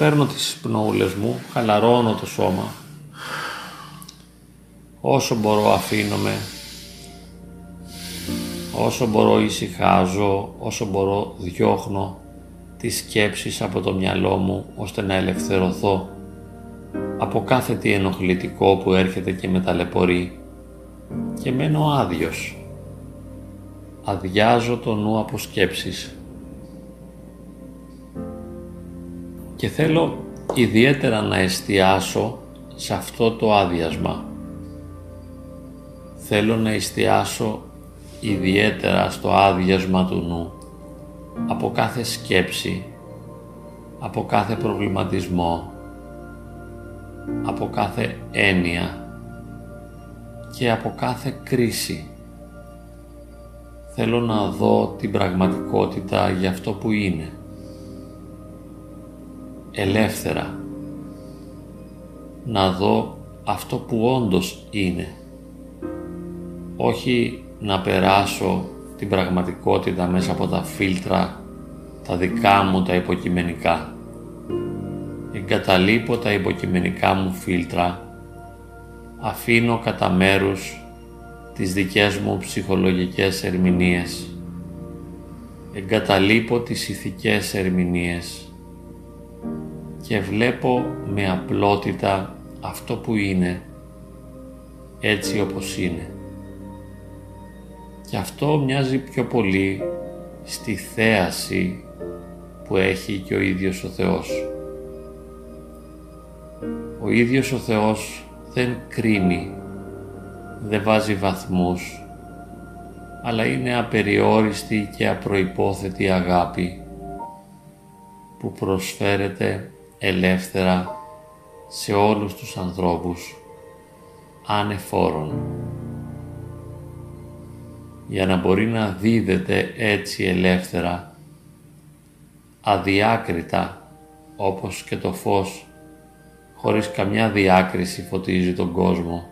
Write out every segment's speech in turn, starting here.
Παίρνω τις πνοούλες μου, χαλαρώνω το σώμα. Όσο μπορώ αφήνομαι, όσο μπορώ ησυχάζω, όσο μπορώ διώχνω τις σκέψεις από το μυαλό μου, ώστε να ελευθερωθώ από κάθε τι ενοχλητικό που έρχεται και με ταλαιπωρεί, και μένω άδειος. Αδειάζω το νου από σκέψεις. Και θέλω ιδιαίτερα να εστιάσω σε αυτό το άδειασμα. Θέλω να εστιάσω ιδιαίτερα στο άδειασμα του νου, από κάθε σκέψη, από κάθε προβληματισμό, από κάθε έννοια και από κάθε κρίση. Θέλω να δω την πραγματικότητα για αυτό που είναι. Ελεύθερα. Να δω αυτό που όντως είναι. Όχι να περάσω την πραγματικότητα μέσα από τα φίλτρα, τα δικά μου τα υποκειμενικά. Εγκαταλείπω τα υποκειμενικά μου φίλτρα, αφήνω κατά μέρους τις δικές μου ψυχολογικές ερμηνείες, εγκαταλείπω τις ηθικές ερμηνείες και βλέπω με απλότητα αυτό που είναι, έτσι όπως είναι. Και αυτό μοιάζει πιο πολύ στη θέαση που έχει και ο ίδιος ο Θεός. Ο ίδιος ο Θεός δεν κρίνει, δεν βάζει βαθμούς, αλλά είναι απεριόριστη και απροϋπόθετη αγάπη που προσφέρεται ελεύθερα σε όλους τους ανθρώπους, ανεφόρον. Για να μπορεί να δίδεται έτσι ελεύθερα, αδιάκριτα, όπως και το φως, χωρίς καμιά διάκριση φωτίζει τον κόσμο,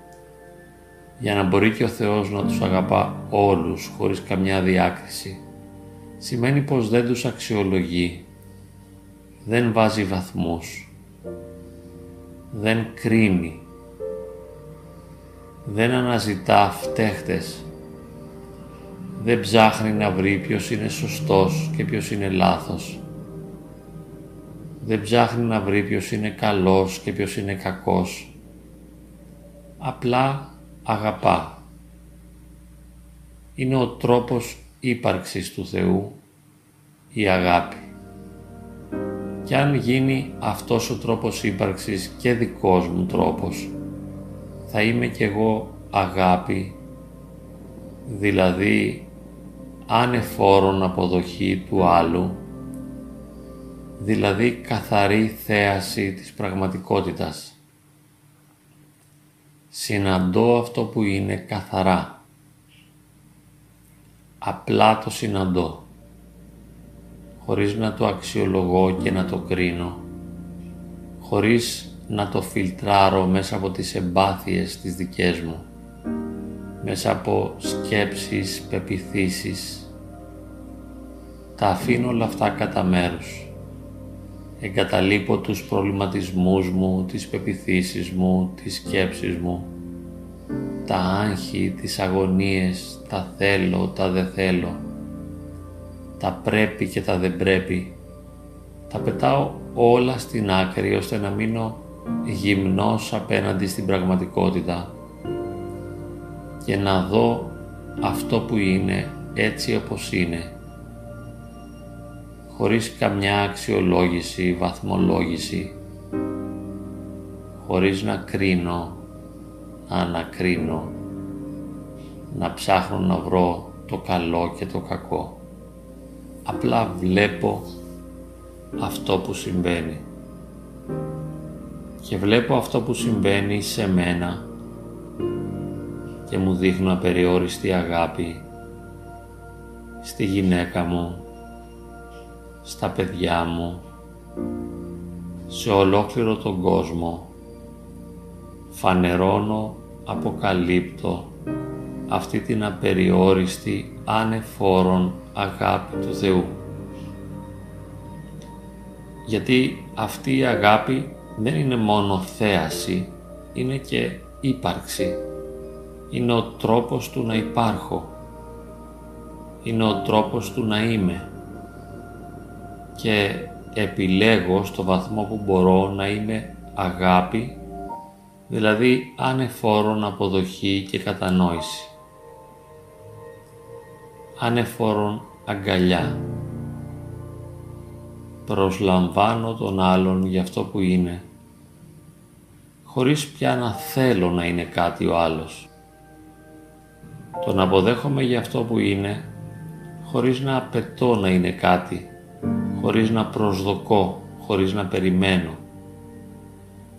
για να μπορεί και ο Θεός να τους αγαπά όλους χωρίς καμιά διάκριση, σημαίνει πως δεν τους αξιολογεί, δεν βάζει βαθμούς, δεν κρίνει, δεν αναζητά φταίχτες, δεν ψάχνει να βρει ποιος είναι σωστός και ποιος είναι λάθος. Δεν ψάχνει να βρει ποιος είναι καλός και ποιος είναι κακός. Απλά αγαπά. Είναι ο τρόπος ύπαρξης του Θεού, η αγάπη. Και αν γίνει αυτός ο τρόπος ύπαρξης και δικός μου τρόπος, θα είμαι κι εγώ αγάπη, δηλαδή ανεφόρον αποδοχή του άλλου, δηλαδή καθαρή θέαση της πραγματικότητας. Συναντώ αυτό που είναι καθαρά. Απλά το συναντώ, χωρίς να το αξιολογώ και να το κρίνω, χωρίς να το φιλτράρω μέσα από τις εμπάθειες τις δικές μου, μέσα από σκέψεις, πεποιθήσεις. Τα αφήνω όλα αυτά κατά μέρους. Εγκαταλείπω τους προβληματισμούς μου, τις πεποιθήσεις μου, τις σκέψεις μου, τα άγχη, τις αγωνίες, τα θέλω, τα δε θέλω, τα πρέπει και τα δεν πρέπει. Τα πετάω όλα στην άκρη, ώστε να μείνω γυμνός απέναντι στην πραγματικότητα και να δω αυτό που είναι έτσι όπως είναι, χωρίς καμιά αξιολόγηση, βαθμολόγηση, χωρίς να κρίνω, να ανακρίνω, να ψάχνω να βρω το καλό και το κακό. Απλά βλέπω αυτό που συμβαίνει. Και βλέπω αυτό που συμβαίνει σε μένα και μου δείχνω απεριόριστη αγάπη στη γυναίκα μου, στα παιδιά μου, σε ολόκληρο τον κόσμο. Φανερώνω, αποκαλύπτω αυτή την απεριόριστη ανεφόρον αγάπη του Θεού. γιατί αυτή η αγάπη δεν είναι μόνο θέαση, είναι και ύπαρξη. Είναι ο τρόπος του να υπάρχω, είναι ο τρόπος του να είμαι και επιλέγω στο βαθμό που μπορώ να είμαι αγάπη, δηλαδή ανεφόρον αποδοχή και κατανόηση, ανεφόρον αγκαλιά. Προσλαμβάνω τον άλλον για αυτό που είναι, χωρίς πια να θέλω να είναι κάτι ο άλλος. Τον αποδέχομαι για αυτό που είναι, χωρίς να απαιτώ να είναι κάτι, χωρίς να προσδοκώ, χωρίς να περιμένω.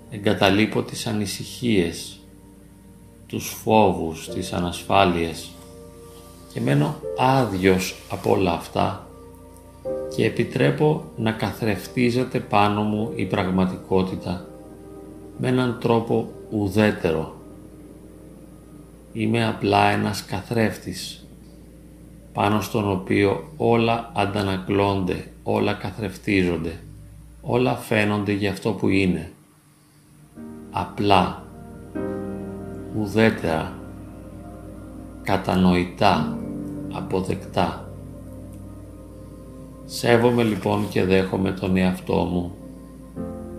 Εγκαταλείπω τις ανησυχίες, τους φόβους, τις ανασφάλειες και μένω άδειος από όλα αυτά και επιτρέπω να καθρεφτίζεται πάνω μου η πραγματικότητα με έναν τρόπο ουδέτερο. Είμαι απλά ένας καθρέφτης πάνω στον οποίο όλα αντανακλώνται, όλα καθρεφτίζονται, όλα φαίνονται για αυτό που είναι. Απλά, ουδέτερα, κατανοητά, αποδεκτά. Σέβομαι λοιπόν και δέχομαι τον εαυτό μου,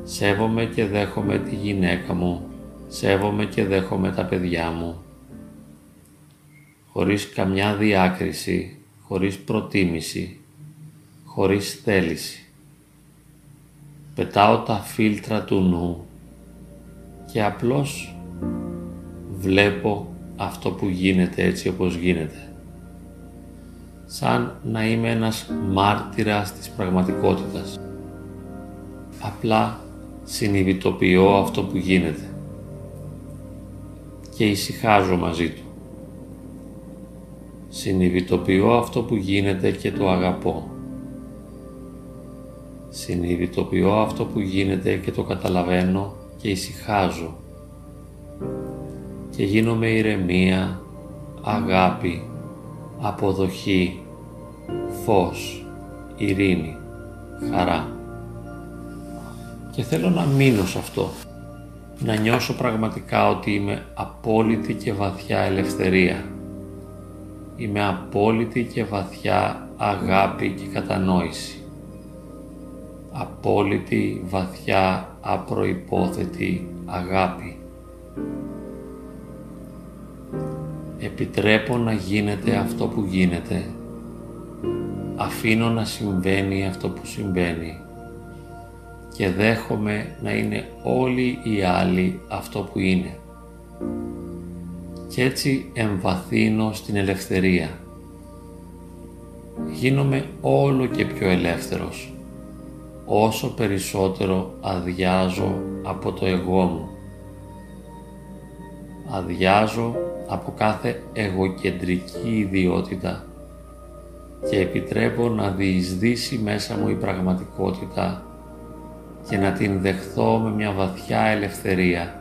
σέβομαι και δέχομαι τη γυναίκα μου, σέβομαι και δέχομαι τα παιδιά μου, χωρίς καμιά διάκριση, χωρίς προτίμηση, χωρίς θέληση. Πετάω τα φίλτρα του νου και απλώς βλέπω αυτό που γίνεται έτσι όπως γίνεται, σαν να είμαι ένας μάρτυρας της πραγματικότητας. Απλά συνειδητοποιώ αυτό που γίνεται και ησυχάζω μαζί του. Συνειδητοποιώ αυτό που γίνεται και το αγαπώ. Συνειδητοποιώ αυτό που γίνεται και το καταλαβαίνω και ησυχάζω και γίνομαι ηρεμία, αγάπη, αποδοχή, φως, ειρήνη, χαρά. Και θέλω να μείνω σε αυτό, να νιώσω πραγματικά ότι είμαι απόλυτη και βαθιά ελευθερία. Είμαι απόλυτη και βαθιά αγάπη και κατανόηση. Απόλυτη, βαθιά, απροϋπόθετη αγάπη. Επιτρέπω να γίνεται αυτό που γίνεται, αφήνω να συμβαίνει αυτό που συμβαίνει και δέχομαι να είναι όλοι οι άλλοι αυτό που είναι. Κι έτσι εμβαθύνω στην ελευθερία. Γίνομαι όλο και πιο ελεύθερος, όσο περισσότερο αδειάζω από το εγώ μου. Αδειάζω από κάθε εγωκεντρική ιδιότητα και επιτρέπω να διεισδύσει μέσα μου η πραγματικότητα και να την δεχθώ με μια βαθιά ελευθερία,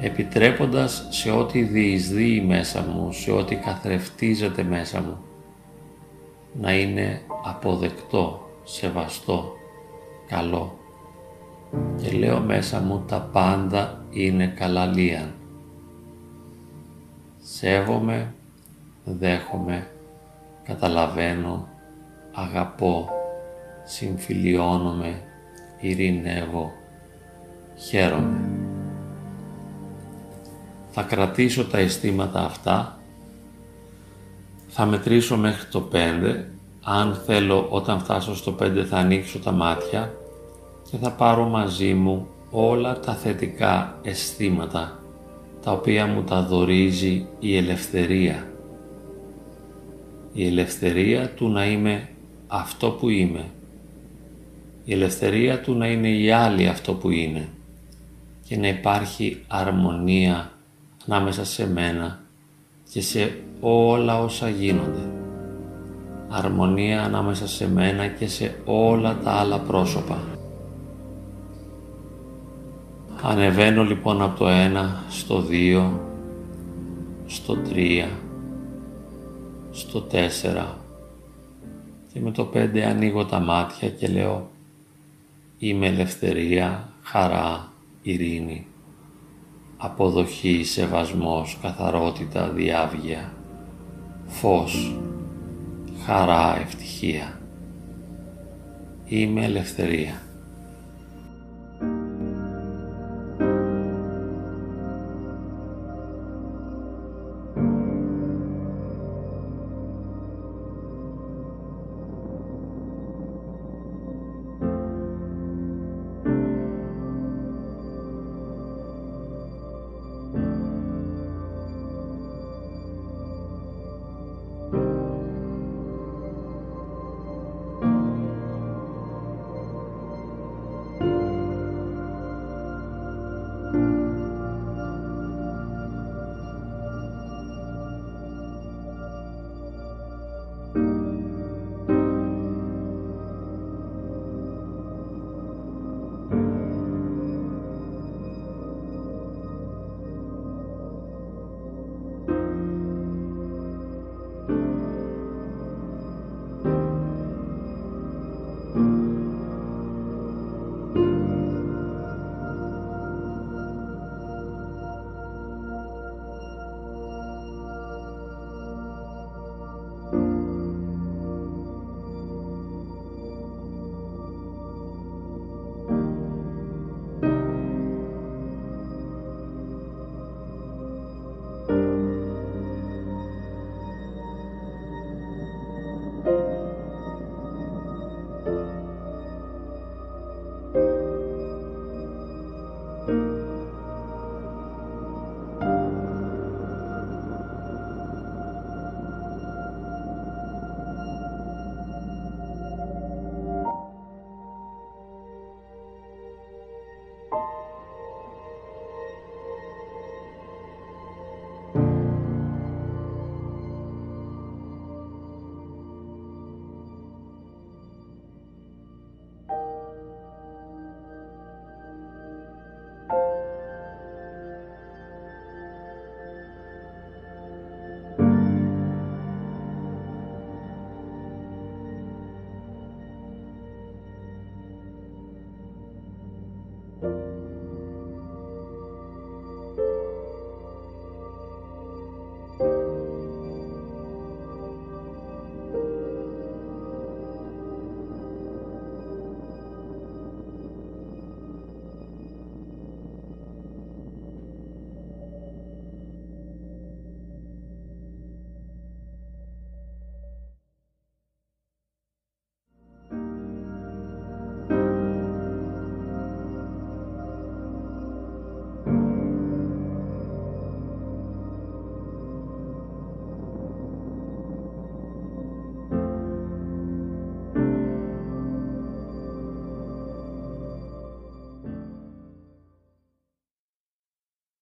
επιτρέποντας σε ό,τι διεισδύει μέσα μου, σε ό,τι καθρεφτίζεται μέσα μου, να είναι αποδεκτό, σεβαστό, καλό. Και λέω μέσα μου, τα πάντα είναι καλά λίαν. Σέβομαι, δέχομαι, καταλαβαίνω, αγαπώ, συμφιλιώνομαι, ειρηνεύω, χαίρομαι. Θα κρατήσω τα αισθήματα αυτά, θα μετρήσω μέχρι το 5, αν θέλω όταν φτάσω στο 5 θα ανοίξω τα μάτια και θα πάρω μαζί μου όλα τα θετικά αισθήματα τα οποία μου τα δωρίζει η ελευθερία. Η ελευθερία του να είμαι αυτό που είμαι. Η ελευθερία του να είναι οι άλλοι αυτό που είναι και να υπάρχει αρμονία ανάμεσα σε μένα και σε όλα όσα γίνονται. Αρμονία ανάμεσα σε μένα και σε όλα τα άλλα πρόσωπα. Ανεβαίνω λοιπόν από το 1 στο 2, στο 3, στο 4 και με το 5 ανοίγω τα μάτια και λέω είμαι ελευθερία, χαρά, ειρήνη, αποδοχή, σεβασμός, καθαρότητα, διάβγεια, φως, χαρά, ευτυχία. Είμαι ελευθερία.